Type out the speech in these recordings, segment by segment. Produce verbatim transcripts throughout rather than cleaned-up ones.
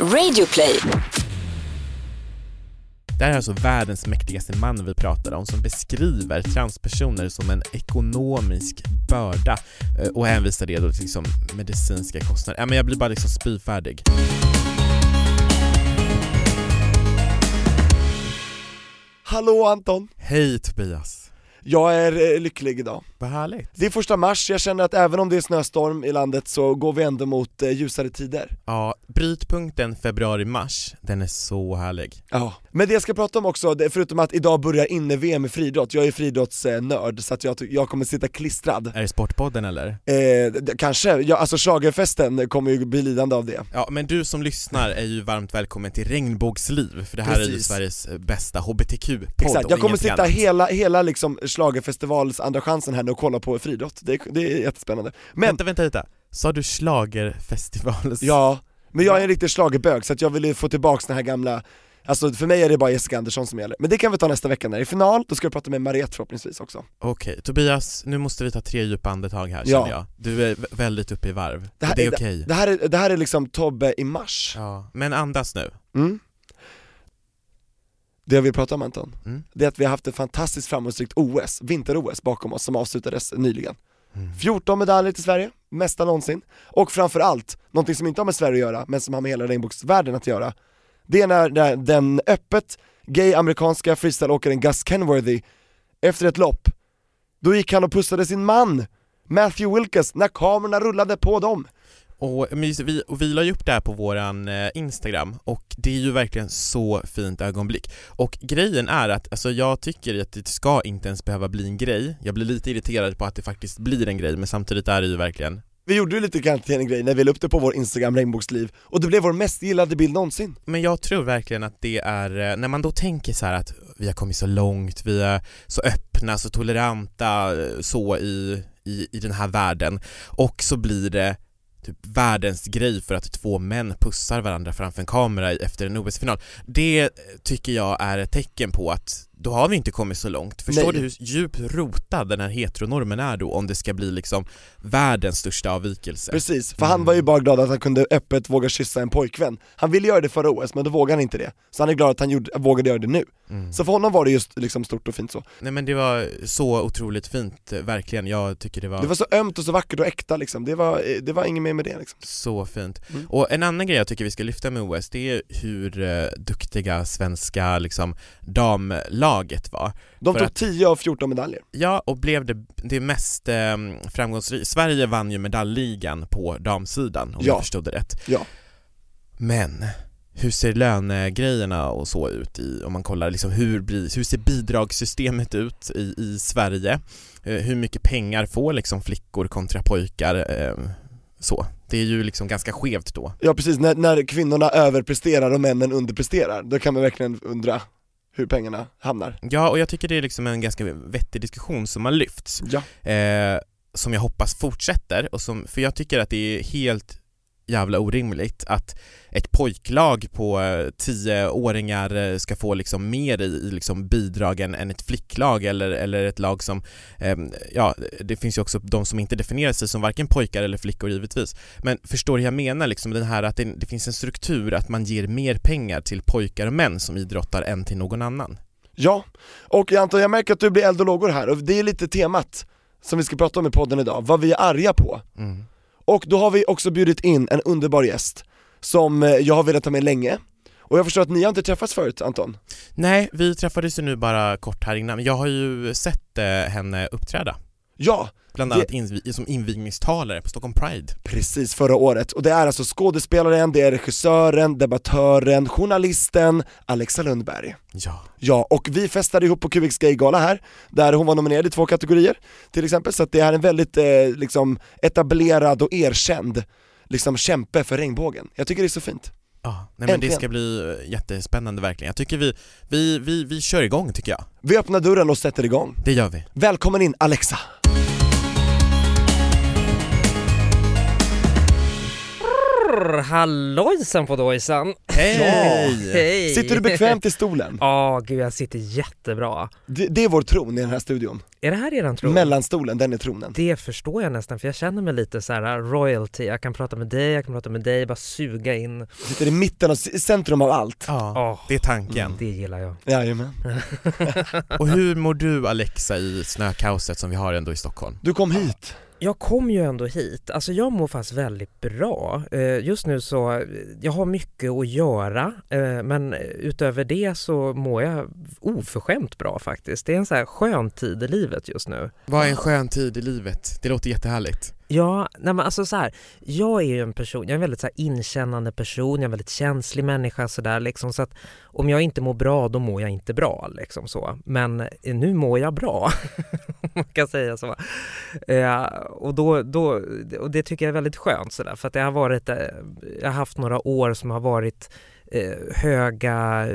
Radio Play. Det här är alltså världens mäktigaste man vi pratar om, som beskriver transpersoner som en ekonomisk börda och hänvisar det då till liksom medicinska kostnader. Ja, men jag blir bara liksom spyfärdig. Hallå Anton. Hej Tobias. Jag är lycklig idag. Vad härligt. Det är första mars, jag känner att även om det är snöstorm i landet så går vi ändå mot eh, ljusare tider. Ja, brytpunkten februari-mars, den är så härlig. Ja, men det jag ska prata om också, förutom att idag börjar inne-V M i friidrott. Jag är friidrottsnörd, så att jag, jag kommer sitta klistrad. Är det Sportpodden eller? Eh, kanske, jag, alltså Schlagerfesten kommer ju bli lidande av det. Ja, men du som lyssnar är ju varmt välkommen till Regnbågsliv. För det här, precis, är ju Sveriges bästa H B T Q-podd. Exakt, jag kommer sitta hela, hela liksom Schlagerfestivals andra chansen här nu och kolla på friidrott. Det är, det är jättespännande. Men vänta, vänta, vänta. Sa du Schlagerfestivals? Ja, men jag är en riktig schlagerbög, så att jag vill få tillbaka den här gamla. Alltså för mig är det bara Jessica Andersson som gäller. Men det kan vi ta nästa vecka när det är final. Då ska jag prata med Mariette förhoppningsvis också. Okej, okay, Tobias, nu måste vi ta tre djupa andetag här, ja, känner jag. Du är väldigt uppe i varv. Det, här, det är okej. Okay. Det, det, det här är liksom Tobbe i mars. Ja, men andas nu. Mm. Det vi pratar om, Anton, mm. det är att vi har haft ett fantastiskt framgångsrikt O S, vinter-O S bakom oss, som avslutades nyligen. Mm. fjorton medaljer till Sverige, mesta någonsin. Och framförallt, någonting som inte har med Sverige att göra men som har med hela regnbågsvärlden att göra. Det är när den öppet gay-amerikanska freestyleåkaren Gus Kenworthy, efter ett lopp, då gick han och pussade sin man Matthew Wilkes när kamerorna rullade på dem. Och vi, och vi la ju upp det här på våran eh, Instagram, och det är ju verkligen så fint ögonblick. Och grejen är att alltså, jag tycker att det ska inte ens behöva bli en grej. Jag blir lite irriterad på att det faktiskt blir en grej, men samtidigt är det ju verkligen. Vi gjorde ju lite grann till en grej när vi la upp det på vår Instagram Regnbågsliv, och det blev vår mest gillade bild någonsin. Men jag tror verkligen att det är, när man då tänker så här att vi har kommit så långt, vi är så öppna, så toleranta, så i, i, i den här världen, och så blir det typ världens grej för att två män pussar varandra framför en kamera efter en O S-final. Det tycker jag är ett tecken på att då har vi inte kommit så långt. Förstår Nej. du hur djupt rotad den här heteronormen är då, om det ska bli liksom världens största avvikelse? Precis, för mm. han var ju bara glad att han kunde öppet våga kyssa en pojkvän. Han ville göra det förra O S, men då vågade han inte det. Så han är glad att han gjorde, vågade göra det nu. Mm. Så för honom var det just liksom stort och fint så. Nej, men det var så otroligt fint, verkligen. Jag tycker det var... Det var så ömt och så vackert och äkta liksom. Det var, det var inget mer med det liksom. Så fint. Mm. Och en annan grej jag tycker vi ska lyfta med O S, det är hur eh, duktiga svenska liksom damlag var. De tog tio av fjorton medaljer. Ja, och blev det, det mest eh, framgångsrika. Sverige vann ju medaljligan på damsidan, om ja. jag förstod det rätt. Ja. Men hur ser lönegrejerna och så ut i, om man kollar liksom hur, hur ser bidragssystemet ut i, i Sverige? Eh, hur mycket pengar får liksom flickor kontra pojkar? Eh, så. Det är ju liksom ganska skevt då. Ja, precis. När, när kvinnorna överpresterar och männen underpresterar, då kan man verkligen undra hur pengarna hamnar. Ja, och jag tycker det är liksom en ganska vettig diskussion som har lyfts. Ja. Eh, som jag hoppas fortsätter. Och som, för jag tycker att det är helt jävla orimligt att ett pojklag på tioåringar ska få liksom mer i, i liksom bidragen än ett flicklag eller, eller ett lag som eh, ja, det finns ju också de som inte definierar sig som varken pojkar eller flickor givetvis, men förstår jag menar liksom den här att det, det finns en struktur att man ger mer pengar till pojkar och män som idrottar än till någon annan. Ja, och Anton, jag märker att du blir eld och lågor här, och det är lite temat som vi ska prata om i podden idag, vad vi är arga på. Mm. Och då har vi också bjudit in en underbar gäst som jag har velat ta med länge. Och jag förstår att ni har inte träffats förut, Anton. Nej, vi träffades ju nu bara kort här innan. Jag har ju sett eh, henne uppträda. Ja. Bland annat det... inv- som invigningstalare på Stockholm Pride. Precis, förra året. Och det är alltså skådespelaren, det är regissören, debattören, journalisten Aleksa Lundberg. Ja. Ja, och vi festade ihop på Q X Gay-gala här, där hon var nominerad i två kategorier till exempel. Så att det är en väldigt eh, liksom etablerad och erkänd liksom kämpe för regnbågen. Jag tycker det är så fint. Ja, nej, men det ska bli jättespännande verkligen. Jag tycker vi, vi, vi, vi kör igång tycker jag. Vi öppnar dörren och sätter igång. Det gör vi. Välkommen in, Aleksa. Brr, hallojsan på dojsan. Hej. Ja, hej! Sitter du bekvämt i stolen? Ja, oh, gud, jag sitter jättebra. Det, det är vår tron i den här studion. Är det här eran tron? Mellanstolen, den är tronen. Det förstår jag nästan, för jag känner mig lite så här royalty. Jag kan prata med dig, jag kan prata med dig, bara suga in. Sitter i mitten och centrum av allt. Ja, oh, det är tanken. Mm, det gillar jag. Jajamän. Och hur mår du, Aleksa, i snökaoset som vi har ändå i Stockholm? Du kom hit. Jag kom ju ändå hit. Alltså jag mår fast väldigt bra. Just nu så, jag har mycket att göra. Men utöver det så mår jag oförskämt bra faktiskt. Det är en så här skön tid i livet just nu. Vad är en skön tid i livet? Det låter jättehärligt. Ja, nej men alltså så här, jag är ju en person, jag är en väldigt så här inkännande person, jag är en väldigt känslig människa så där liksom, så att om jag inte mår bra då mår jag inte bra liksom så, men nu mår jag bra. Man kan säga så. Eh, och då då och det tycker jag är väldigt skönt så där, för att det har varit jag har haft några år som har varit höga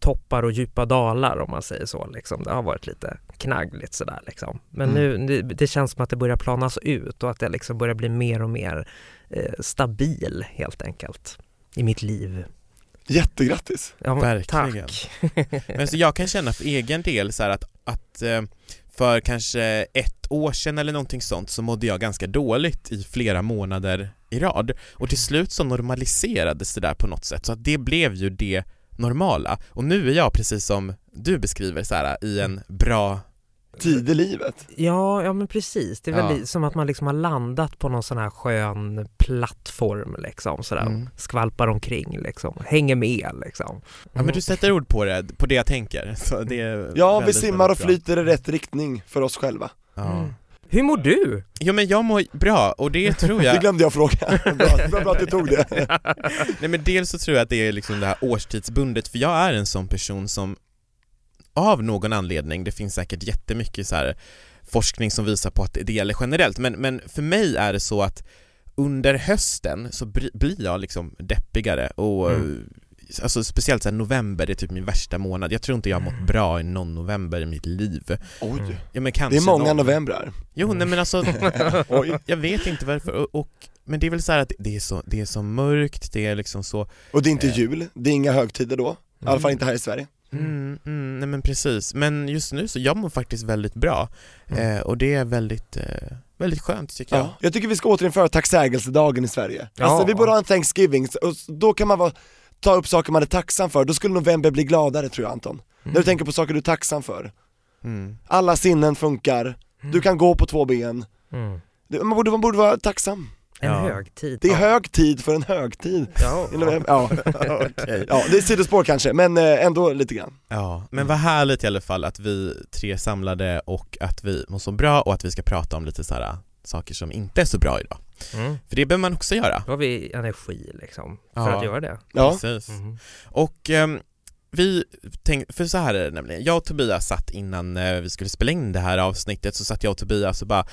toppar och djupa dalar om man säger så liksom. Det har varit lite knaggligt sådär liksom. Men mm. nu det känns som att det börjar planas ut och att det liksom börjar bli mer och mer eh, stabil helt enkelt i mitt liv. Jättegrattis. Ja, verkligen. Tack. Men så jag kan känna för egen del så här att, att för kanske ett år sedan eller någonting sånt så mådde jag ganska dåligt i flera månader i rad. Och till slut så normaliserades det där på något sätt. Så att det blev ju det normala. Och nu är jag precis som du beskriver så här, i en bra tid i livet. Ja, ja men precis. Det är väl ja. som att man liksom har landat på någon sån här skön plattform liksom sådär. Mm. Skvalpar omkring liksom. Hänger med liksom. Mm. Ja men du sätter ord på det, på det jag tänker. Så det är ja, vi simmar och flyter i rätt riktning för oss själva. Ja. Mm. Hur mår du? Jo men jag mår bra och det tror jag... Det glömde jag fråga. Bra, bra att du tog det. Nej men dels så tror jag att det är liksom det här årstidsbundet. För jag är en sån person som av någon anledning, det finns säkert jättemycket så här forskning som visar på att det gäller generellt. Men, men för mig är det så att under hösten så bri, blir jag liksom deppigare. Och, mm. alltså, speciellt så här, november, det är typ min värsta månad. Jag tror inte jag har mått bra i någon november i mitt liv. Oj, ja, men kanske det är många någon... novembrar. Jo, nej men alltså, jag vet inte varför. Och, och, men det är väl så här att det är så, det är så mörkt, det är liksom så... Och det är inte eh... jul, det är inga högtider då. I alla fall inte här i Sverige. Mm, mm, nej men precis. Men just nu så jag mår faktiskt väldigt bra. Mm. Eh, och det är väldigt eh, väldigt skönt tycker jag. Ja. Jag tycker vi ska återinföra tacksägelsedagen i Sverige. Ja. Alltså vi borde ha en Thanksgiving och då kan man vara, ta upp saker man är tacksam för. Då skulle november bli gladare tror jag, Anton. Mm. När du tänker på saker du är tacksam för. Mm. Alla sinnen funkar. Mm. Du kan gå på två ben. Mm. Man borde, man borde vara tacksam. En ja. högtid. Det är ja. hög tid för en högtid. Ja. ja. Okay. Ja, det är sidospår kanske, men ändå lite grann. Ja, men vad härligt i alla fall att vi tre samlade och att vi mår så bra och att vi ska prata om lite så här saker som inte är så bra idag. Mm. För det behöver man också göra. Då har vi energi liksom för ja. att göra det. Ja, precis. Mm. Och um, vi tänkte, för så här är det nämligen. Jag och Tobias satt innan uh, vi skulle spela in det här avsnittet, så satt jag och Tobias och bara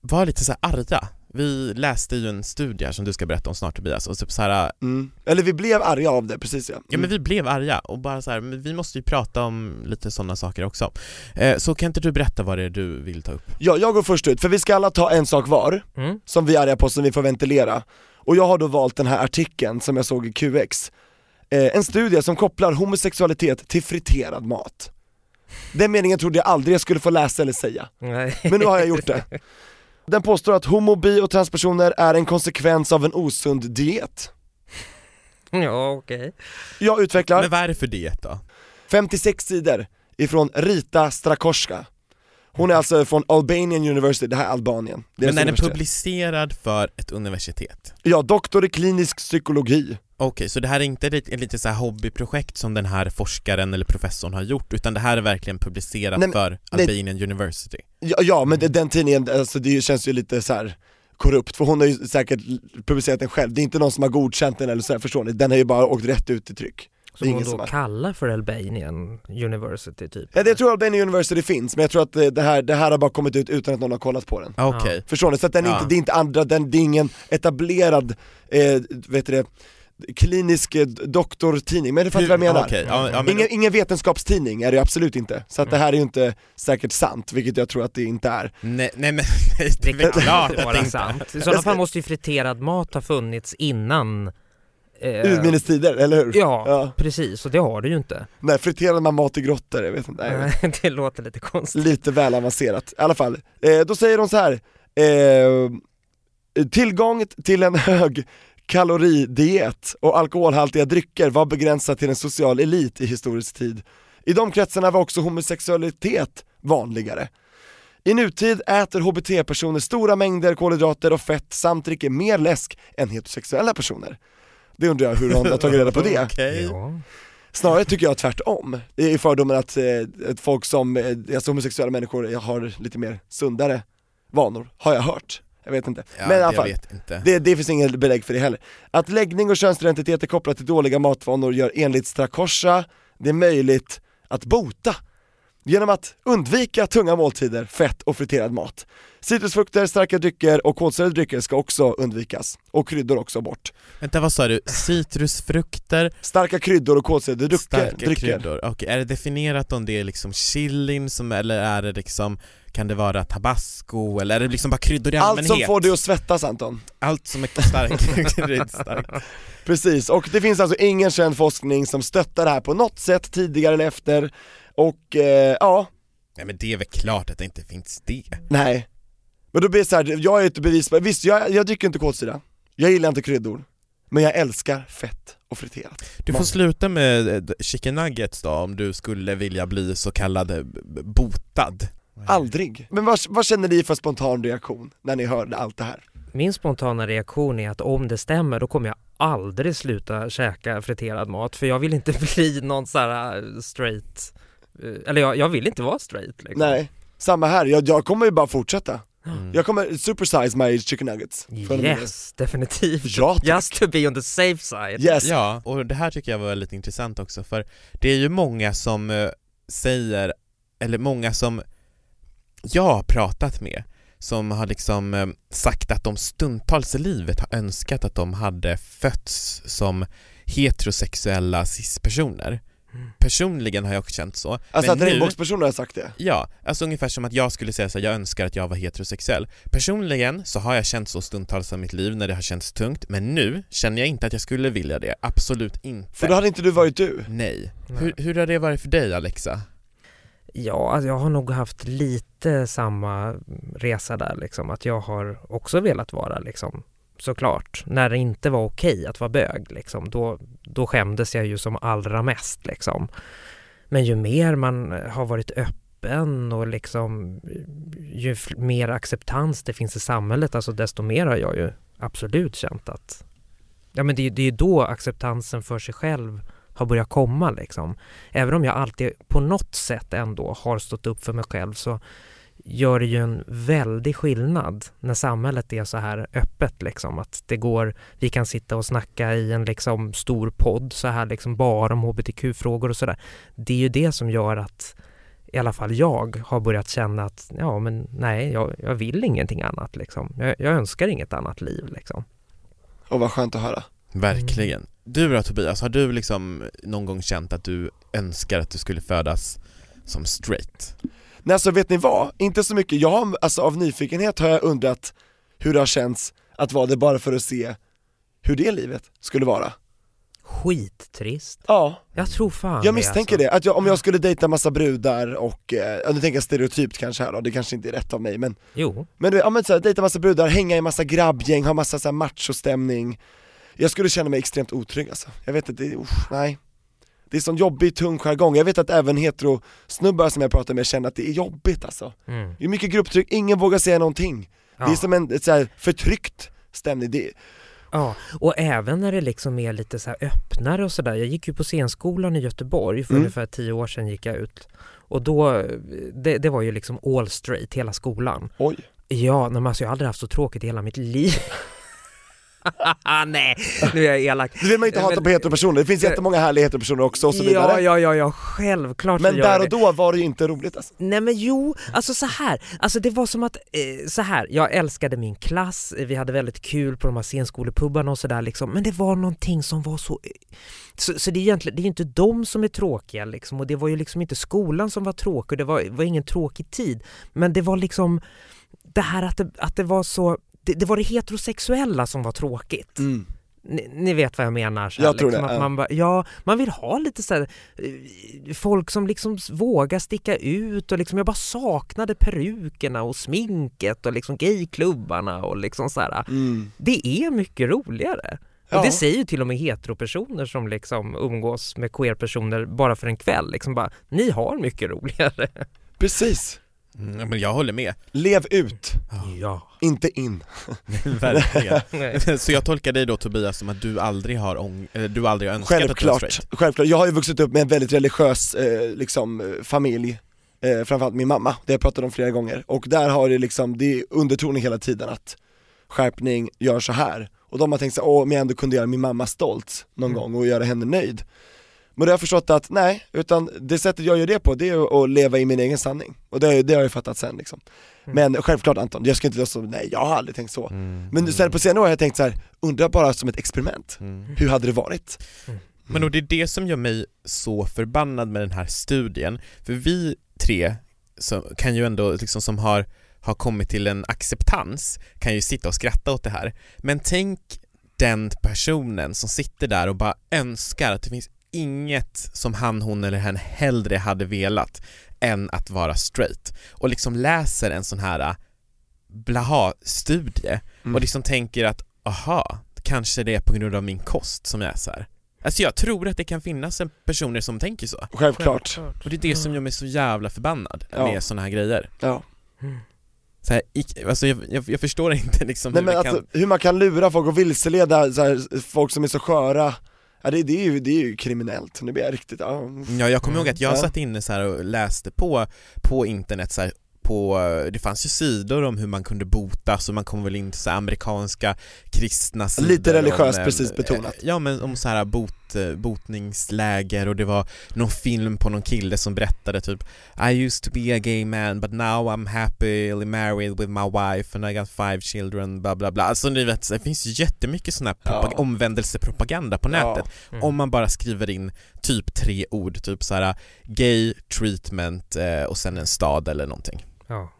var lite så här arga. Vi läste ju en studie som du ska berätta om snart, Tobias, och typ så här, mm. eller vi blev arga av det, precis ja. Mm. Ja men vi blev arga och bara så här, men vi måste ju prata om lite sådana saker också. Eh, så kan inte du berätta vad det är du vill ta upp? Ja, jag går först ut, för vi ska alla ta en sak var mm. som vi är arga på, som vi får ventilera. Och jag har då valt den här artikeln som jag såg i Q X. Eh, en studie som kopplar homosexualitet till friterad mat. Den meningen trodde jag aldrig jag skulle få läsa eller säga. Nej. Men nu har jag gjort det. Den påstår att homo-, bi- och transpersoner är en konsekvens av en osund diet. Ja, okej. Okay. Jag utvecklar. Men vad är det för diet då? femtiosex sidor ifrån Rita Strakosha. Hon är alltså från Albanian University, det här är Albanien. Men den är publicerad för ett universitet? Ja, doktor i klinisk psykologi. Okej, okay, så det här är inte ett lite så här hobbyprojekt som den här forskaren eller professorn har gjort, utan det här är verkligen publicerat nej, för Albanian nej. University. Ja, ja men det, den tidningen, alltså det känns ju lite så här korrupt, för hon har ju säkert publicerat den själv. Det är inte någon som har godkänt den eller så här, förstår ni? Den har ju bara åkt rätt ut i tryck. Som hon då som kallar för Albanian University typ. Ja, jag tror Albanian University finns, men jag tror att det här, det här har bara kommit ut utan att någon har kollat på den. Okay. Förstår ni? Så att den är ja. inte, det är inte andra, den, det är ingen etablerad eh, vet du det, klinisk doktortidning, men det fattar jag menar. Okay. Ja, ja, men... ingen, ingen vetenskapstidning är det absolut inte. Så att det här är ju inte säkert sant, vilket jag tror att det inte är. Nej, nej men nej, det är klart att det inte är sant. I sådana fall måste ju friterad mat ha funnits innan eh... urminnes tider, eller hur? Ja, ja, precis. Och det har du ju inte. Nej, friterad man mat i grottor, jag vet inte. Nej, jag vet. Det låter lite konstigt. Lite väl avancerat. I alla fall, eh, då säger de så här. Eh, tillgång till en hög kaloridiet och alkoholhaltiga drycker var begränsat till en social elit i historisk tid. I de kretsarna var också homosexualitet vanligare. I nutid äter H B T-personer stora mängder kolhydrater och fett samt dricker mer läsk än heterosexuella personer. Det undrar jag hur hon har tagit reda på det. Okay. Ja. Snarare tycker jag tvärtom. Det är fördomen att, att folk som alltså homosexuella människor har lite mer sundare vanor, har jag hört. Jag vet inte. Ja, men i alla fall, det, det finns ingen belägg för det heller. Att läggning och könsidentitet är kopplat till dåliga matvanor gör enligt Strakosha det är möjligt att bota genom att undvika tunga måltider, fett och friterad mat. Citrusfrukter, starka drycker och kolsyrade drycker ska också undvikas. Och kryddor också bort. Vänta, vad sa du? Citrusfrukter? Starka kryddor och kolsyrade drycker. Starka kryddor. Okay. Är det definierat om det är liksom chilin som, eller är det liksom... Kan det vara tabasco eller är det liksom bara kryddor i allmänhet? Allt som får dig att svettas, Anton. Allt som är starkt. starkt. Precis, och det finns alltså ingen känd forskning som stöttar det här på något sätt tidigare eller efter. Och eh, ja. Nej, men det är väl klart att det inte finns det. Nej. Men då blir det så här, jag är inte bevis. Visst, jag, jag dricker inte kolsyra. Jag gillar inte kryddor. Men jag älskar fett och friterat. Du får sluta med chicken nuggets då om du skulle vilja bli så kallad botad. Aldrig. Men vad, vad känner ni för spontan reaktion när ni hör allt det här? Min spontana reaktion är att om det stämmer då kommer jag aldrig sluta käka friterad mat. För jag vill inte bli någon så här straight. Eller jag, jag vill inte vara straight. Liksom. Nej, samma här. Jag, jag kommer ju bara fortsätta. Mm. Jag kommer supersize my chicken nuggets. Yes, definitivt. Ja, just to be on the safe side. Yes. Ja, och det här tycker jag var lite intressant också. För det är ju många som säger, eller många som jag har pratat med som har liksom eh, sagt att de stundtals i livet har önskat att de hade fötts som heterosexuella cis-personer. Mm. Personligen har jag också känt så. Alltså men att regnbågspersoner har sagt det? Ja, alltså ungefär som att jag skulle säga så här, jag önskar att jag var heterosexuell. Personligen så har jag känt så stundtals i mitt liv när det har känts tungt. Men nu känner jag inte att jag skulle vilja det. Absolut inte. För då hade inte du varit du? Nej. Nej. Hur, hur har det varit för dig, Aleksa? Ja, alltså jag har nog haft lite samma resa där liksom, att jag har också velat vara liksom, såklart, när det inte var okej att vara bög liksom, då, då skämdes jag ju som allra mest liksom. Men ju mer man har varit öppen och liksom, ju f- mer acceptans det finns i samhället, alltså, desto mer har jag ju absolut känt att ja, men det, det är då acceptansen för sig själv har börjat komma liksom. Även om jag alltid på något sätt ändå har stått upp för mig själv så gör det ju en väldig skillnad när samhället är så här öppet liksom. Att det går, vi kan sitta och snacka i en liksom stor podd så här liksom bara om H B T Q-frågor och sådär. Det är ju det som gör att i alla fall jag har börjat känna att ja men nej, jag, jag vill ingenting annat liksom. Jag, jag önskar inget annat liv liksom. Och vad skönt att höra. Verkligen. Mm. Du då Tobias, har du liksom någon gång känt att du önskar att du skulle födas som straight? Nej, alltså vet ni vad? Inte så mycket. Jag har, alltså, av nyfikenhet har jag undrat hur det har känts att vara det bara för att se hur det livet skulle vara. Skittrist. Ja. Jag tror fan jag misstänker det. Alltså. det. Att jag, om jag skulle dejta massa brudar och, eh, nu tänker jag stereotypt kanske här då, det kanske inte är rätt av mig. Men, jo. Men, ja, men så här, dejta massa brudar, hänga i massa grabbgäng, ha massa så här machostämning. Jag skulle känna mig extremt otrygg alltså. Jag vet att det är, usch, nej. Det är sån jobbig, tung jargong. Jag vet att även heterosnubbar som jag pratar med känner att det är jobbigt alltså. Mm. Det är mycket grupptryck, ingen vågar säga någonting. Ja. Det är som en så här, förtryckt stämning. Det... Ja, och även när det liksom är lite så här öppnare och sådär. Jag gick ju på scenskolan i Göteborg för mm. ungefär tio år sedan gick jag ut. Och då, det, det var ju liksom all straight, hela skolan. Oj. Ja, men alltså, jag har aldrig haft så tråkigt i hela mitt liv. Nej, nu är jag elak. Det vill man inte hata men, på heteropersoner. Det finns för, jättemånga härliga heteropersoner också och så vidare. Ja, ja, ja, ja självklart. Men där och då var det ju inte roligt alltså. Nej men jo, alltså så här. Alltså det var som att, eh, så här. Jag älskade min klass. Vi hade väldigt kul på de här scenskolepubbarna och sådär liksom. Men det var någonting som var så... Så, så det är egentligen, det är inte de som är tråkiga liksom. Och det var ju liksom inte skolan som var tråkig. Det var, var ingen tråkig tid. Men det var liksom... Det här att det, att det var så... Det, det var det heterosexuella som var tråkigt. Mm. Ni, ni vet vad jag menar. Så här, jag tror liksom, det. Att man, ba, ja, man vill ha lite så här, folk som liksom vågar sticka ut. Och liksom, jag bara saknade perukerna och sminket och liksom gayklubbarna. Och liksom så här, mm. Det är mycket roligare. Ja. Och det säger ju till och med heteropersoner som liksom umgås med queerpersoner bara för en kväll. Liksom bara, ni har mycket roligare. Precis. Mm, men jag håller med. Lev ut, ja. Inte in. Verkligen. Så jag tolkar dig då, Tobias, som att du aldrig har, ång- eller du aldrig har önskat att du var straight. Självklart. Jag har ju vuxit upp med en väldigt religiös eh, liksom, familj. Eh, framförallt min mamma. Det har jag pratat om flera gånger. Och där har det liksom, det är undertoning hela tiden att skärpning gör så här. Och de har tänkt sig, åh, men jag ändå kunde göra min mamma stolt någon mm. gång och göra henne nöjd. Men då har jag förstått att nej, utan det sättet jag gör det på, det är att leva i min egen sanning. Och det, det har jag fattat sen liksom. Mm. Men självklart, Anton, jag ska inte låta så, nej jag har aldrig tänkt så. Mm. Men sen på senare år har jag tänkt så här, undrar bara som ett experiment. Mm. Hur hade det varit? Mm. Men och det är det som gör mig så förbannad med den här studien. För vi tre som kan ju ändå liksom, som har, har kommit till en acceptans, kan ju sitta och skratta åt det här. Men tänk den personen som sitter där och bara önskar att det finns inget som han, hon eller hen hellre hade velat än att vara straight. Och liksom läser en sån här blaha-studie mm. och liksom tänker att aha, kanske det är på grund av min kost som jag är så här. Alltså jag tror att det kan finnas personer som tänker så. Självklart. Och det är det som gör mig så jävla förbannad ja. Med såna här grejer. Ja. Mm. Så här, alltså jag, jag, jag förstår inte liksom Nej, hur, men alltså, kan... hur man kan lura folk och vilseleda så här, folk som är så sköra. Ja, det, det, är ju, det är ju kriminellt. Nu blir jag riktigt... Ja, ja jag kommer ihåg att jag ja. satt inne så här och läste på, på internet. Så här, på, det fanns ju sidor om hur man kunde bota. Så man kom väl in till så här amerikanska kristna sidor. Lite religiöst, om, precis betonat. Ja, men om så här bot, botningsläger. Och det var någon film på någon kille som berättade typ I used to be a gay man, but now I'm happily married with my wife and I got five children, bla bla bla. Alltså ni vet, det finns ju jättemycket sån här propag- ja. omvändelsepropaganda på nätet. Ja. Mm. Om man bara skriver in typ tre ord, typ så här gay, treatment och sen en stad eller någonting. Ja.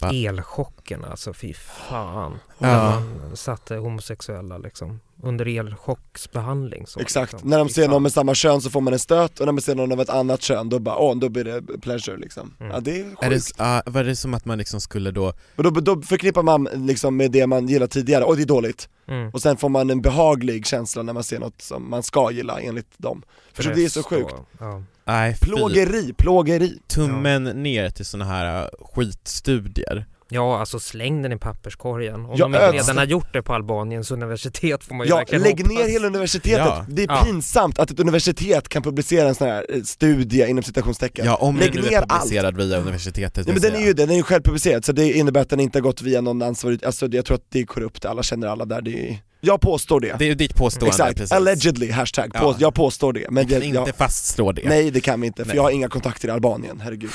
Va? Elchocken alltså, fy fan. Ja. När man satte homosexuella liksom under elchocksbehandling så. Exakt, liksom. När de ser någon med samma kön så får man en stöt. Och när man ser någon av ett annat kön då, bara, åh, då blir det pleasure liksom. Mm. Ja, det är sjukt. Är det, uh, var det som att man liksom skulle då och då, då förknippar man liksom med det man gillar tidigare. Och det är dåligt. Mm. Och sen får man en behaglig känsla när man ser något som man ska gilla enligt dem. För så det är så sjukt. Ja. Nej, plågeri, plågeri. Tummen ja. ner till såna här skitstudier. Ja, alltså släng den i papperskorgen. Om ja, de inte redan har gjort det på Albaniens universitet får man ju ja, verkligen lägg hoppas. Ner hela universitetet. Ja. Det är ja. pinsamt att ett universitet kan publicera en sån här studie inom citationstecken. Ja, om lägg den nu är publicerad allt. via universitetet. Ja, men den är ju det, den är ju självpublicerad. Så det innebär att den inte har gått via någon ansvarig. Alltså jag tror att det är korrupt, alla känner alla där. Det är... Jag påstår det. Det är ju ditt påstående. Exakt, precis. Allegedly, hashtag. Ja. På, jag påstår det. Men vi kan det, inte jag, fastslå det. Nej, det kan vi inte. För nej. jag har inga kontakter i Albanien, herregud.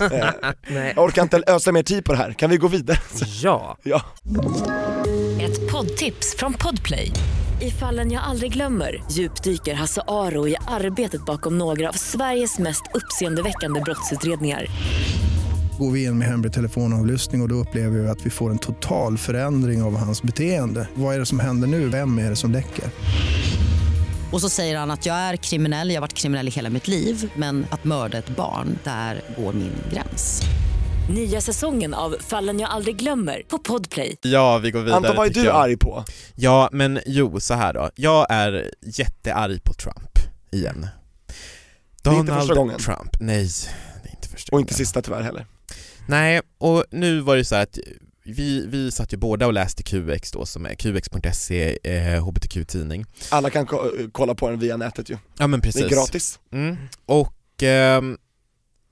eh, nej. Jag orkar inte ösa mer tid på det här. Kan vi gå vidare? ja. ja. Ett poddtips från Podplay. I Fallen jag aldrig glömmer djupdyker Hasse Aro i arbetet bakom några av Sveriges mest uppseendeväckande brottsutredningar. Går vi in med hemlig telefonavlyssning och, och då upplever vi att vi får en total förändring av hans beteende. Vad är det som händer nu? Vem är det som läcker? Och så säger han att jag är kriminell, jag har varit kriminell i hela mitt liv. Men att mörda ett barn, där går min gräns. Nya säsongen av Fallen jag aldrig glömmer på Podplay. Ja, vi går vidare. Anton, vad är du jag. arg på? Ja, men jo, så här då. Jag är jättearg på Trump igen. Donald Trump, nej. Det är inte första gången. Och inte sista tyvärr heller. Nej, och nu var det så här att vi, vi satt ju båda och läste Q X då, som är Q X punkt se, eh, hbtq-tidning. Alla kan ko- kolla på den via nätet ju. Ja, men precis. Det är gratis. Mm. Och eh,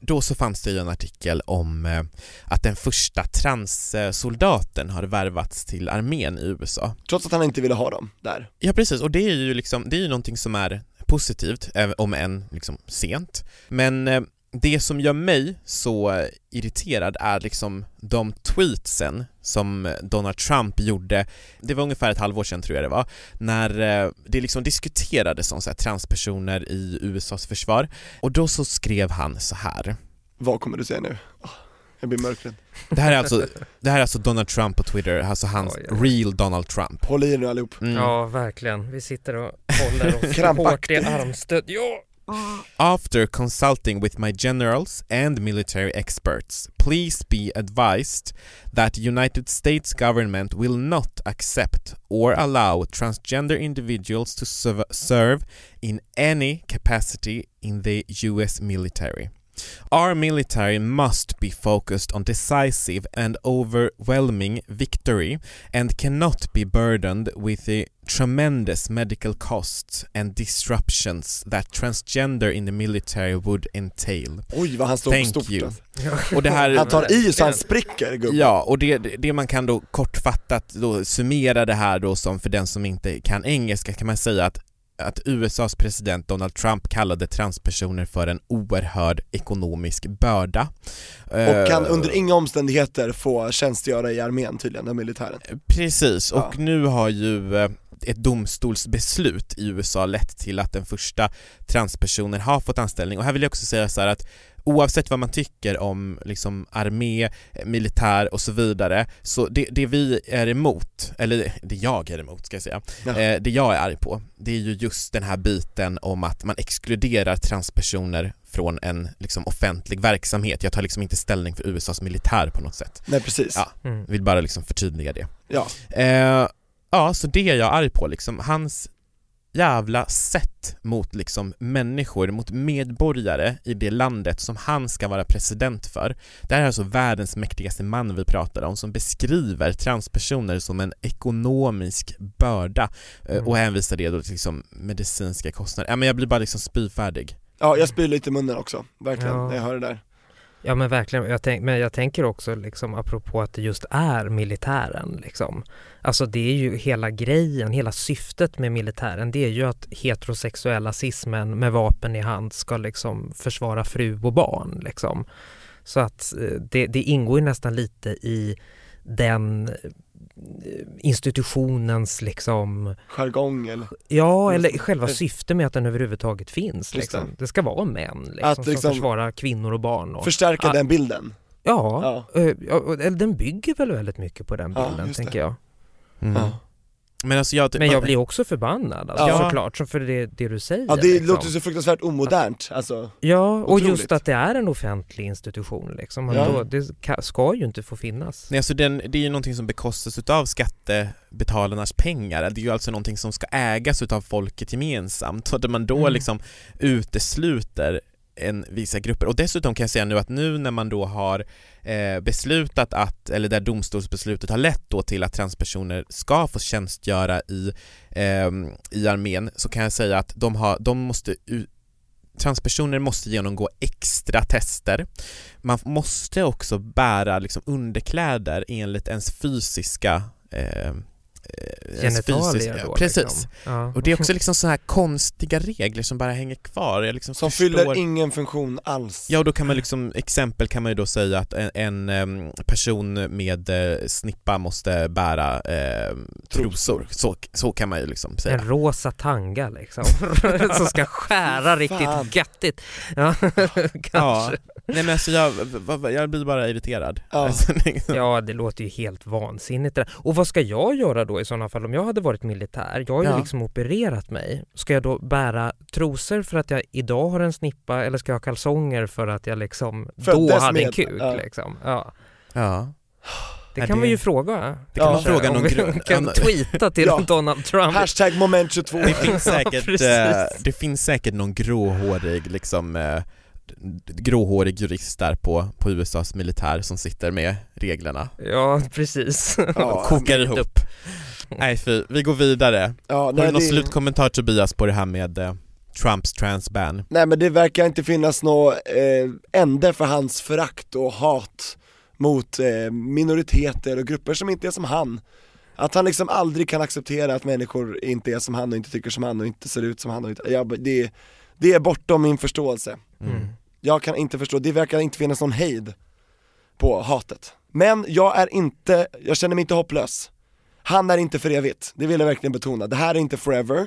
då så fanns det ju en artikel om att den första transsoldaten har värvats till armén i U S A. Trots att han inte ville ha dem där. Ja, precis. Och det är ju, liksom, det är ju någonting som är positivt, om än liksom sent. Men det som gör mig så irriterad är liksom de tweetsen som Donald Trump gjorde. Det var ungefär ett halvår sedan, tror jag det var, när det liksom diskuterades om så här transpersoner i U S As försvar. Och då så skrev han så här. Vad kommer du säga nu? Oh, jag blir mörkrädd. Det här är alltså, det här är alltså Donald Trump på Twitter, alltså hans oh, yeah. real Donald Trump. Håll i er nu allihop. Mm. Ja, verkligen. Vi sitter och håller oss hårt i armstöd. Ja! After consulting with my generals and military experts, please be advised that United States government will not accept or allow transgender individuals to serve, serve in any capacity in the U S military. Our military must be focused on decisive and overwhelming victory and cannot be burdened with the tremendous medical costs and disruptions that transgender in the military would entail. Oj, vad han står Thank på stort. Och det här, han tar i så han spricker, gubben. Ja, och det, det man kan då kortfattat då summera det här då som för den som inte kan engelska kan man säga att att U S As president Donald Trump kallade transpersoner för en oerhörd ekonomisk börda. Och kan under inga omständigheter få tjänstgöra i armén, tydligen, den militären. Precis, och ja. Nu har ju ett domstolsbeslut i U S A lett till att den första transpersoner har fått anställning. Och här vill jag också säga så här att oavsett vad man tycker om liksom armé, militär och så vidare, så det, det vi är emot, eller det jag är emot ska jag säga, eh, det jag är arg på, det är ju just den här biten om att man exkluderar transpersoner från en liksom offentlig verksamhet. Jag tar liksom inte ställning för U S As militär på något sätt. Nej, precis. Ja, vill bara liksom förtydliga det. Ja. Eh, ja, så det är jag arg på. Liksom. Hans jävla sätt mot liksom människor, mot medborgare i det landet som han ska vara president för. Det här är alltså världens mäktigaste man vi pratar om, som beskriver transpersoner som en ekonomisk börda mm. och hänvisar det då till liksom medicinska kostnader. Ja, men jag blir bara liksom spyfärdig. Ja, jag spyr lite i munnen också, verkligen, ja. När jag hör det där. Ja, men verkligen. Jag tänk, men jag tänker också liksom, apropå att det just är militären. Liksom. Alltså det är ju hela grejen, hela syftet med militären. Det är ju att heterosexuella cis-män med vapen i hand ska liksom, försvara fru och barn. Liksom. Så att det, det ingår ju nästan lite i den institutionens liksom jargong eller ja eller själva syftet med att den överhuvudtaget finns liksom. Det ska vara män liksom, att, liksom, som försvarar kvinnor och barn och förstärka ah, den bilden. Ja, ja, den bygger väl väldigt mycket på den bilden, ja, tänker jag. Mm. Mm. Men, alltså jag, men jag blir också förbannad alltså, ja. Såklart, för det, det du säger. Ja, det liksom. Låter så fruktansvärt omodernt alltså, ja, och otroligt. Just att det är en offentlig institution liksom, ja. Då, det ska ju inte få finnas. Nej, alltså den, det är ju någonting som bekostas av skattebetalarnas pengar. Det är ju alltså någonting som ska ägas av folket gemensamt. Så att man då mm. liksom utesluter en vissa grupper. Och dessutom kan jag säga nu att nu när man då har eh, beslutat att, eller där domstolsbeslutet har lett då till att transpersoner ska få tjänstgöra i, eh, i armén, så kan jag säga att de, har, de måste transpersoner måste genomgå extra tester. Man måste också bära liksom underkläder enligt ens fysiska eh, genitalier då, precis liksom. Ja. Och det är också liksom så här konstiga regler som bara hänger kvar. Jag liksom som förstår... fyller ingen funktion alls. Ja, och då kan man liksom, exempel kan man ju då säga att en, en person med snippa måste bära eh, trosor. Så, så kan man ju liksom säga. En rosa tanga liksom som ska skära riktigt gattigt. Ja, kanske. Ja. Nej, men alltså jag, jag blir bara irriterad. Ja. Ja, det låter ju helt vansinnigt det där. Och vad ska jag göra då i sådana fall om jag hade varit militär? Jag har ju ja. liksom opererat mig. Ska jag då bära trosor för att jag idag har en snippa, eller ska jag ha kalsonger för att jag liksom för då hade med. En kuk? Ja. Liksom? Ja. Ja. Det kan det... man ju fråga. Det kan ja. man fråga någon grund. Kan tweeta till ja. Donald Trump. Hashtag moment tjugotvå. Det finns säkert, ja, det finns säkert någon gråhårig liksom... gråhårig jurist där på, på U S As militär som sitter med reglerna. Ja, precis. Ja, kokar ihop. Upp. Nej, fy, vi går vidare. Ja, har du någon det... slutkommentar, Tobias, på det här med eh, Trumps transban. Nej, men det verkar inte finnas något eh, ände för hans förakt och hat mot eh, minoriteter och grupper som inte är som han. Att han liksom aldrig kan acceptera att människor inte är som han och inte tycker som han och inte ser ut som han. Och inte, ja, det, det är bortom min förståelse. Mm. Jag kan inte förstå, det verkar inte finnas någon hejd på hatet. Men jag är inte, jag känner mig inte hopplös. Han är inte för evigt, det vill jag verkligen betona. Det här är inte forever.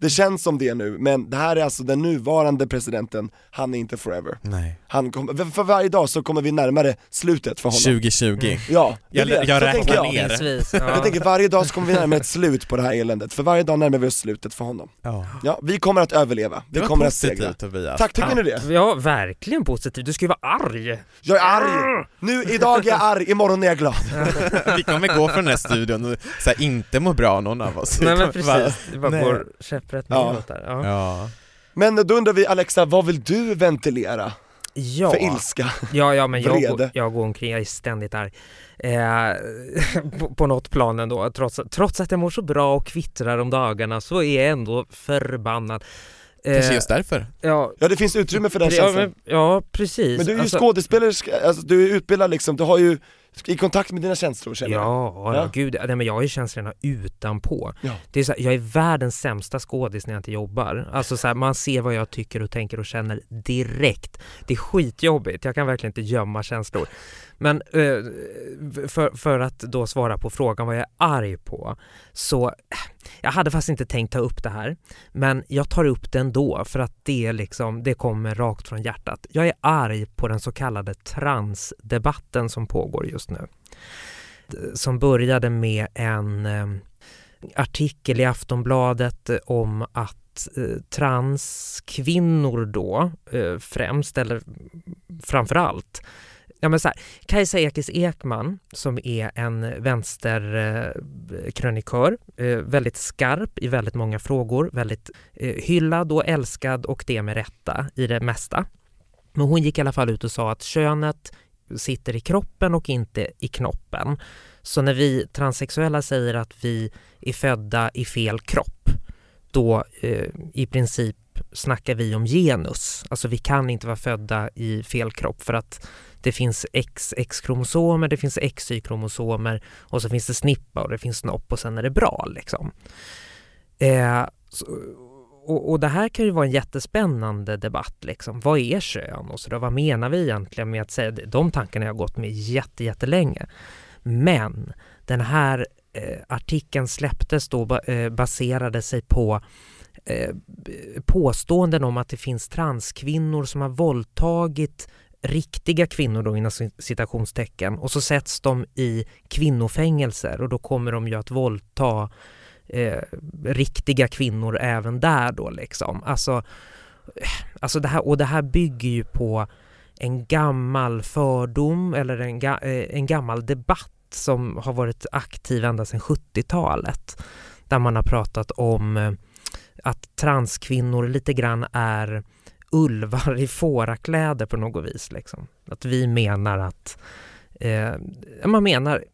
Det känns som det nu, men det här är alltså den nuvarande presidenten. Han är inte forever. Nej. Han kom, för varje dag så kommer vi närmare slutet för honom. tjugo tjugo. Mm. Ja, jag, jag, jag räknar ner. Jag. Ja. jag tänker varje dag så kommer vi närmare ett slut på det här eländet. För varje dag närmar vi oss slutet för honom. Ja. Ja, vi kommer att överleva. Vi det kommer att segra. Tobias. Tack, tycker ni det? Ja, verkligen positivt. Du ska ju vara arg. Jag är arg. Nu, idag är jag arg, imorgon är jag glad. Vi kommer gå från den här studion och så här, inte må bra någon av oss. Nej, men precis. Det var vår käpp. Ja. Ja. Ja. Men då undrar vi, Aleksa, vad vill du ventilera? Ja. För ilska. Ja, ja, men jag går, jag går omkring, jag är ständigt arg eh, på, på något plan ändå. Trots, trots att jag mår så bra och kvittrar om dagarna så är jag ändå förbannad. Kanske just därför. Ja, ja, det finns utrymme för den känslan. Ja, ja, precis. Men du är ju alltså, skådespelerska, alltså, du är utbildad liksom, du har ju i kontakt med dina känslor, känner jag. Ja, ja, gud, nej, men jag har ju känslorna utanpå. Ja. Det är så här, jag är världens sämsta skådis när jag inte jobbar. Alltså så här, man ser vad jag tycker och tänker och känner direkt. Det är skitjobbigt, jag kan verkligen inte gömma känslor. Men för, för att då svara på frågan vad jag är arg på, så jag hade fast inte tänkt ta upp det här, men jag tar upp det ändå för att det, liksom, det kommer rakt från hjärtat. Jag är arg på den så kallade transdebatten som pågår just nu. Som började med en artikel i Aftonbladet om att transkvinnor då främst eller framförallt. Ja, men så här, Kajsa Ekis Ekman, som är en vänsterkrönikör, eh, eh, väldigt skarp i väldigt många frågor, väldigt eh, hyllad och älskad och det med rätta i det mesta. Men hon gick i alla fall ut och sa att könet sitter i kroppen och inte i knoppen. Så när vi transsexuella säger att vi är födda i fel kropp, då eh, i princip snackar vi om genus. Alltså vi kan inte vara födda i fel kropp för att det finns X X-kromosomer, det finns X Y-kromosomer och så finns det snippa och det finns snopp och sen är det bra liksom. Eh, så, och, och det här kan ju vara en jättespännande debatt liksom. Vad är kön? Och så då, vad menar vi egentligen med att säga det? De tankarna har jag gått med jätte, jättelänge. Men den här eh, artikeln släpptes då eh, baserade sig på eh, påståenden om att det finns transkvinnor som har våldtagit riktiga kvinnor då, innan citationstecken, och så sätts de i kvinnofängelser och då kommer de ju att våldta eh, riktiga kvinnor även där då liksom. Alltså, alltså det här, och det här bygger ju på en gammal fördom eller en, ga, eh, en gammal debatt som har varit aktiv ända sedan sjuttiotalet, där man har pratat om eh, att transkvinnor lite grann är ulvar i fårakläder på något vis liksom. Att vi menar att eh, man menar,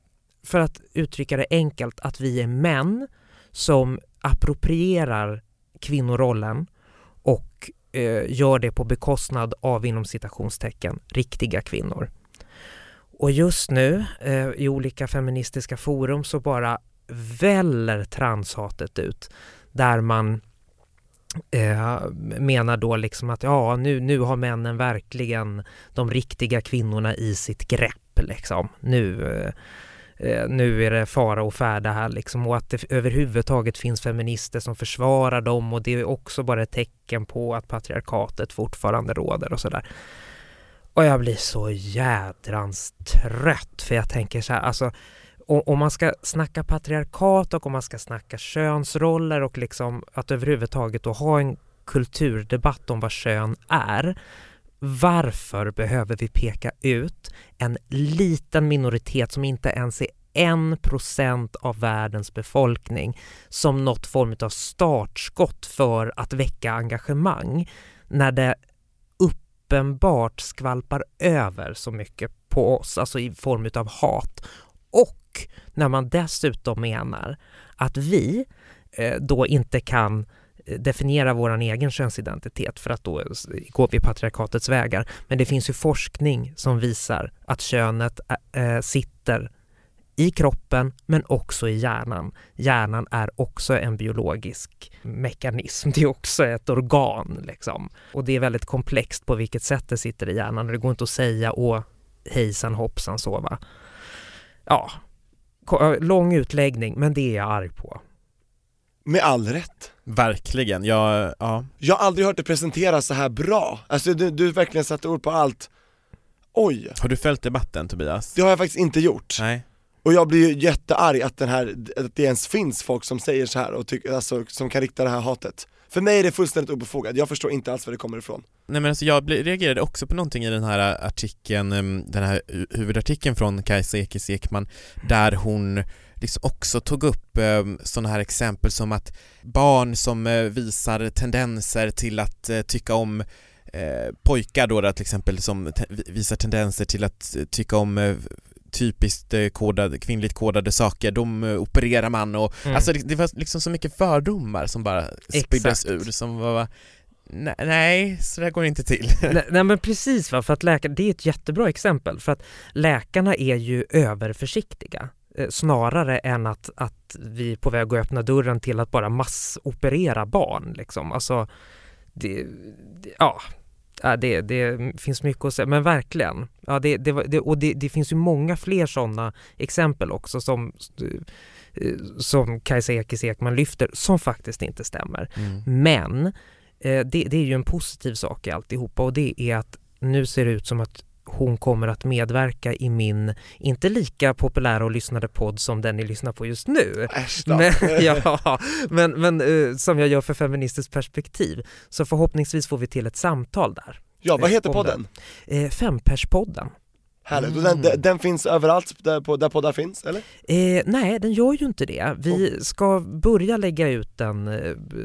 för att uttrycka det enkelt, att vi är män som approprierar kvinnorollen och eh, gör det på bekostnad av, inom citationstecken, riktiga kvinnor. Och just nu eh, i olika feministiska forum så bara väller transhatet ut, där man Eh, menar då liksom att ja, nu, nu har männen verkligen de riktiga kvinnorna i sitt grepp liksom. Nu, eh, nu är det fara och färda här liksom, och att det överhuvudtaget finns feminister som försvarar dem, och det är också bara ett tecken på att patriarkatet fortfarande råder och sådär. Och jag blir så jädrans trött, för jag tänker så här, alltså om man ska snacka patriarkat och om man ska snacka könsroller och liksom att överhuvudtaget då ha en kulturdebatt om vad kön är, varför behöver vi peka ut en liten minoritet som inte ens är en procent av världens befolkning som något form av startskott för att väcka engagemang, när det uppenbart skvalpar över så mycket på oss, alltså i form av hat. Och när man dessutom menar att vi eh, då inte kan definiera vår egen könsidentitet för att då gå vid patriarkatets vägar. Men det finns ju forskning som visar att könet äh, sitter i kroppen men också i hjärnan. Hjärnan är också en biologisk mekanism. Det är också ett organ liksom. Och det är väldigt komplext på vilket sätt det sitter i hjärnan. Det går inte att säga åh hejsan hoppsan så va. Ja, lång utläggning, men det är jag arg på. Med all rätt. Verkligen, jag, ja. Jag har aldrig hört det presenteras så här bra. Alltså du, du verkligen satte ord på allt. Oj. Har du följt debatten, Tobias? Det har jag faktiskt inte gjort. Nej. Och jag blir ju jättearg att, den här, att det ens finns folk som säger så här och tycker, alltså, som kan rikta det här hatet. För mig är det fullständigt obefogat. Jag förstår inte alls var det kommer ifrån. Nej, men alltså jag reagerade också på någonting i den här artikeln, den här huvudartikeln från Kajsa Ekis Ekman, där hon liksom också tog upp eh, sådana här exempel som att barn som eh, visar tendenser till att eh, tycka om eh, pojkar då, där, till exempel, som te- visar tendenser till att eh, tycka om eh, typiskt eh, kodade, kvinnligt kodade saker, de eh, opererar man och mm. alltså det, det var liksom så mycket fördomar som bara spiddes ur, som var nej, nej, så det går inte till. nej, nej men precis va, för att läkare, det är ett jättebra exempel för att läkarna är ju överförsiktiga. Snarare än att, att vi är på väg att öppna dörren till att bara massoperera barn. Liksom. Alltså, det, det, ja, det, det finns mycket att säga. Men verkligen. Ja, det, det, det, och det, det finns ju många fler sådana exempel också som, som Kajsa Ekis Ekman lyfter som faktiskt inte stämmer. Mm. Men det, det är ju en positiv sak i alltihopa, och det är att nu ser det ut som att hon kommer att medverka i min inte lika populära och lyssnade podd som den ni lyssnar på just nu. Äsch då. Men, ja, men, men uh, som jag gör för feministiskt perspektiv. Så förhoppningsvis får vi till ett samtal där. Ja, vad heter podden? Uh, Femperspodden. Härligt. Mm. Och den, den finns överallt där, på, där poddar finns, eller? Eh, nej, den gör ju inte det. Vi oh. ska börja lägga ut den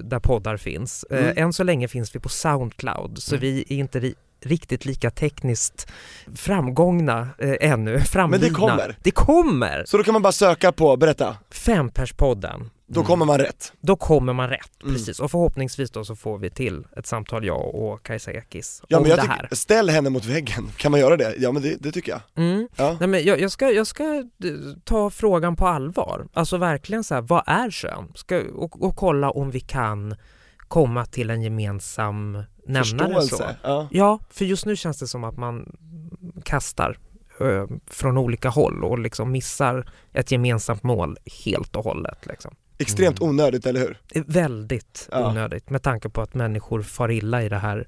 där poddar finns. Mm. Eh, än så länge finns vi på Soundcloud, så mm. vi är inte ri- riktigt lika tekniskt framgångna eh, ännu. Framgivna. Men det kommer. Det kommer! Så då kan man bara söka på, berätta. Femperspodden. Då mm. kommer man rätt. Då kommer man rätt, mm. precis. Och förhoppningsvis då så får vi till ett samtal, jag och Kajsa Ekis, ja, om men jag det här. Tyck- ställ henne mot väggen. Kan man göra det? Ja, men det, det tycker jag. Mm. Ja. Nej, men jag, jag, ska, jag ska ta frågan på allvar. Alltså verkligen så här, vad är kön? Ska, och, och kolla om vi kan komma till en gemensam nämnare. Så. Ja. ja, för just nu känns det som att man kastar ö, från olika håll och liksom missar ett gemensamt mål helt och hållet. Liksom. Extremt onödigt, eller hur? Väldigt ja. onödigt, med tanke på att människor far illa i det här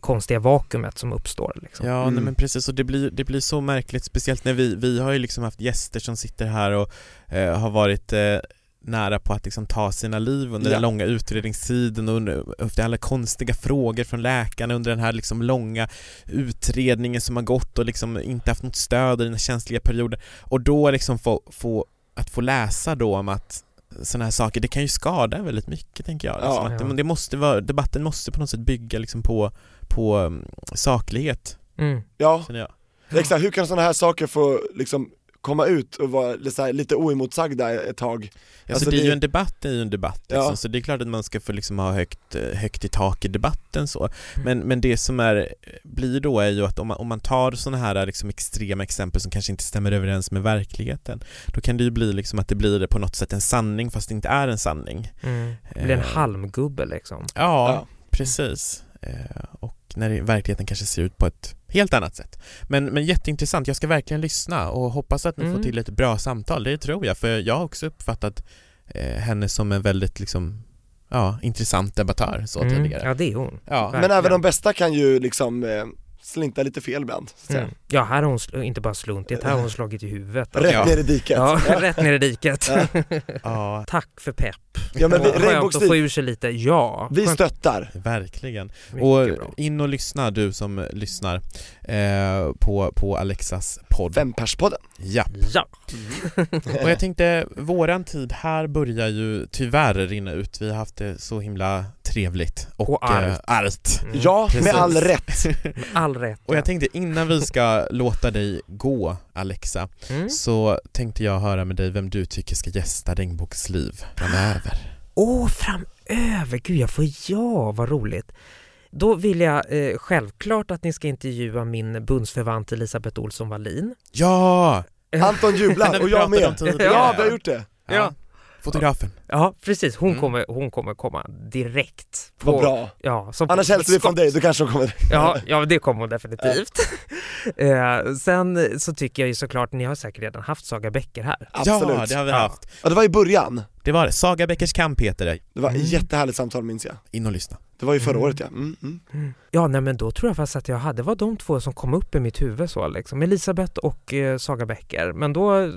konstiga vakuumet som uppstår. Liksom. Ja, mm. nej, men precis. Och det blir, det blir så märkligt, speciellt när vi, vi har ju liksom haft gäster som sitter här och eh, har varit eh, nära på att liksom ta sina liv under ja. den långa utredningstiden och under, efter alla konstiga frågor från läkarna under den här liksom långa utredningen som har gått och liksom inte haft något stöd i den känsliga perioden. Och då liksom få, få, att få läsa då om att sådana här saker, det kan ju skada väldigt mycket, tänker jag. Liksom. Ja, ja. Att det måste vara, debatten måste på något sätt bygga liksom på, på um, saklighet. Mm. Ja, exakt. Hur kan sådana här saker få liksom komma ut och vara lite oemotsagda ett tag? Alltså, alltså det, det är ju en debatt, det är ju en debatt. Liksom. Ja. Så det är klart att man ska få liksom ha högt, högt i tak i debatten. Så. Mm. Men, men det som är, blir då är ju att om man, om man tar såna här liksom extrema exempel som kanske inte stämmer överens med verkligheten, då kan det ju bli liksom att det blir på något sätt en sanning fast det inte är en sanning. Mm. Det blir en halmgubbe liksom. Ja, ja. Precis. Och när verkligheten kanske ser ut på ett helt annat sätt. Men, men jätteintressant. Jag ska verkligen lyssna och hoppas att ni mm. får till ett bra samtal. Det tror jag. För jag har också uppfattat eh, henne som en väldigt liksom, ja, intressant debattör. Så mm. tidigare. Ja, det är hon. Ja. Men även de bästa kan ju liksom eh, slinta lite fel bland. Mm. Ja, här har hon sl- inte bara sluntigt. Här har hon slagit i huvudet. Alltså. Rätt ja. ner i diket. Ja, ja. rätt ner i diket. Ja. ja. Tack för pepp. Ja, men vi, skönt att få ur sig lite. Ja. Vi stöttar. Verkligen. Och in och lyssna, du som lyssnar eh, på, på Aleksas podd. Femperspodden. Ja. ja. Och jag tänkte, våran tid här börjar ju tyvärr rinna ut. Vi har haft det så himla trevligt. Och, och allt. Eh, allt. Mm. Ja, precis. Med all rätt. Med all rätt. Och jag tänkte, innan vi ska låta dig gå, Aleksa, mm. så tänkte jag höra med dig vem du tycker ska gästa Regnbågsliv framöver. Åh, oh, framöver. över. Gud, jag får ja, vad roligt. Då vill jag eh, självklart att ni ska intervjua min bundsförvant Elisabeth Olsson-Wallin. Ja! Anton jublar och jag med. Ja, vi har gjort det. Ja. Ja. Fotografen. Ja, precis. Hon, mm. kommer, hon kommer komma direkt. På, vad bra. Ja, som annars hälsar vi från dig, du kanske kommer. Ja, ja, det kommer hon definitivt. uh, sen så tycker jag ju såklart, ni har säkert redan haft Saga Becker här. Absolut. Ja, det har vi haft. Ja, det var i början. Det var det. Saga Beckers kamp heter det. Det var ett mm. jättehärligt samtal, minns jag. In och lyssna. Det var ju förra mm. året, ja. Mm, mm. Mm. Ja, nej, men då tror jag fast att jag hade. Det var de två som kom upp i mitt huvud så, liksom. Elisabeth och eh, Saga Becker. Men då...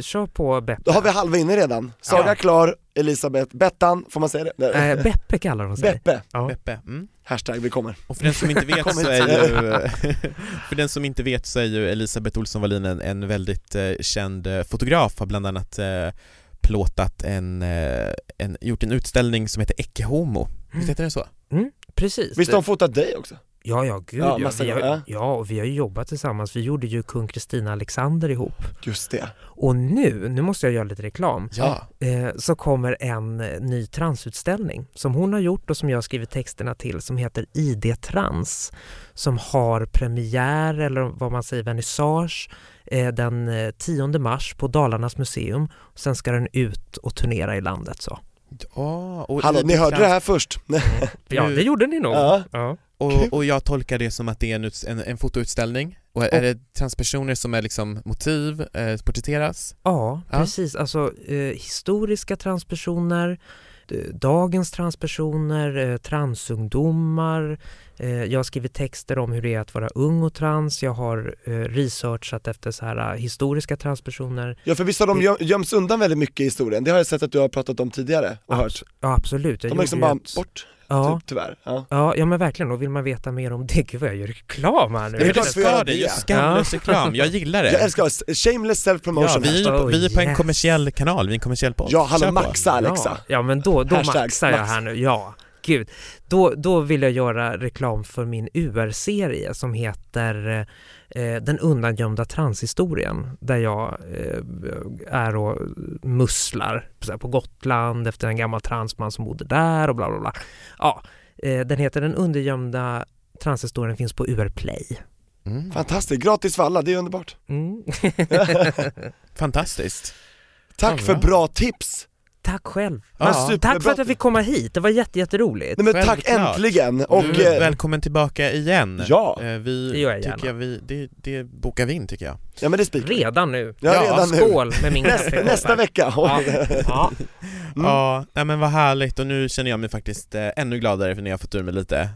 Kör på Beppe. Då har vi halva inne redan. Saga, ja. Klar, Elisabeth, Bettan, får man säga det? Eh, Beppe kallar de sig. Beppe. Ja. Beppe. Mm. Hashtag vi kommer. Och för den som inte vet så är ju, för den som inte vet så är ju Elisabeth Olsson-Wallin en, en väldigt eh, känd fotograf, har bland annat eh, plåtat en, eh, en gjort en utställning som heter Ecce Homo. Mm. Visst heter den så? Mm, precis. Visst har hon fotat dig också? Ja, ja, gud. Ja, vi har, ja, och vi har ju jobbat tillsammans. Vi gjorde ju Kung Kristina Alexander ihop. Just det. Och nu, nu måste jag göra lite reklam. Ja. Eh, så kommer en ny transutställning som hon har gjort och som jag har skrivit texterna till, som heter I D Trans, som har premiär, eller vad man säger, vernissage eh, den tionde mars på Dalarnas museum. Sen ska den ut och turnera i landet så. Ja, och hallå, ni hörde trans... det här först. Ja, det gjorde ni nog. Ja. Ja. Och, och jag tolkar det som att det är en, en, en fotoutställning. Och är det transpersoner som är liksom motiv, eh, porträtteras? Ja, ja, precis. Alltså eh, historiska transpersoner, dagens transpersoner, eh, transungdomar. Eh, jag har skrivit texter om hur det är att vara ung och trans. Jag har eh, researchat efter så här historiska transpersoner. Ja, för visst har de göm, göms undan väldigt mycket i historien. Det har jag sett att du har pratat om tidigare och Abs- hört. Ja, absolut. Jag de har liksom bara ett... bort... Ja. Typ, tyvärr. Ja. Ja, ja, men verkligen. Och vill man veta mer om det, gud vad jag gör reklam här nu. Det är klart för jag det. Skamlös reklam. Jag gillar det. Jag älskar shameless self-promotion. Ja, vi, oh, vi är på en yes. kommersiell kanal. Vi är en kommersiell podd. Ja, hallå, maxa Aleksa. Ja, ja, men då, då maxar max. jag här nu. Ja, gud. Då, då vill jag göra reklam för min U R-serie som heter eh, Den undergömda transhistorien. Där jag eh, är och musslar på Gotland efter en gammal transman som bodde där och bla bla bla. Ja, eh, den heter Den undergömda transhistorien, finns på U R Play. Mm. Fantastiskt, gratis för alla, det är underbart. Mm. Fantastiskt. Tack ja, för bra tips. Tack själv. Ja. Tack för att jag fick komma hit. Det var jätte, jätteroligt. Nej, men tack äntligen. Och du, välkommen tillbaka igen. Ja. Vi, det gör jag gärna. Tycker jag vi, det, det bokar vi in, tycker jag. Ja, men det spikar. Redan nu. Ja, redan nu. Skål med min nästa, nästa vecka. Ja, ja. Mm. Ja, nej, men vad härligt. Och nu känner jag mig faktiskt eh, ännu gladare för när jag har fått ur mig lite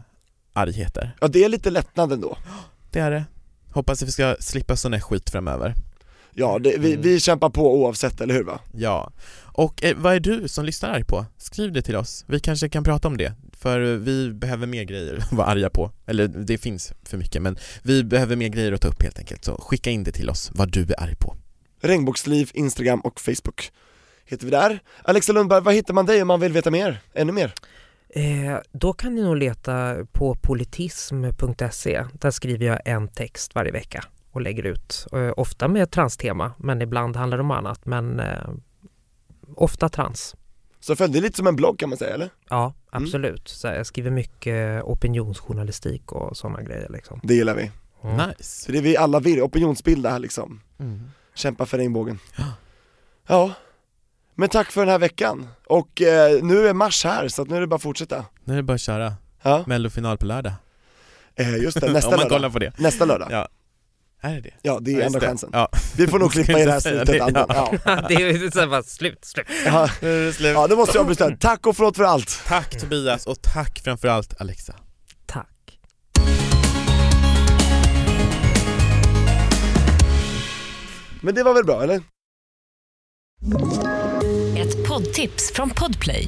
argheter. Ja, det är lite lättnad ändå. Det är det. Hoppas att vi ska slippa sån här skit framöver. Ja, det, vi, mm. vi kämpar på oavsett, eller hur va? Ja, och eh, vad är du som lyssnar arg på? Skriv det till oss, vi kanske kan prata om det. För vi behöver mer grejer att vara arga på. Eller det finns för mycket, men vi behöver mer grejer att ta upp helt enkelt. Så skicka in det till oss, vad du är arg på. Regnbågsliv, Instagram och Facebook heter vi där. Aleksa Lundberg, vad hittar man dig om man vill veta mer? Ännu mer? Eh, då kan ni nog leta på politism punkt se. Där skriver jag en text varje vecka och lägger ut, ofta med transtema, men ibland handlar det om annat, men eh, ofta trans. Så det är lite som en blogg kan man säga, eller? Ja, absolut. Mm. Så jag skriver mycket opinionsjournalistik och sådana grejer liksom. Det gillar vi. Mm. Nice. För det är vi alla vir- opinionsbildare här liksom. Mm. Kämpa för regnbågen. Ja. Ja. Men tack för den här veckan. Och eh, nu är mars här, så att nu är det bara att fortsätta. Nu är det bara att köra. Ja. Mellofinal på lördag. Eh, just det, nästa lördag. På det. Nästa lördag. Ja. Är det? Ja, det är ja, enda chansen. Ja. Vi får nog klippa i det här slutet. Det, ja. Ja. Det är så bara slut, slut. Ja, ja, det måste jag bestämma. Tack och förlåt för allt. Tack Tobias och tack framförallt Aleksa. Tack. Men det var väl bra, eller? Ett poddtips från Podplay.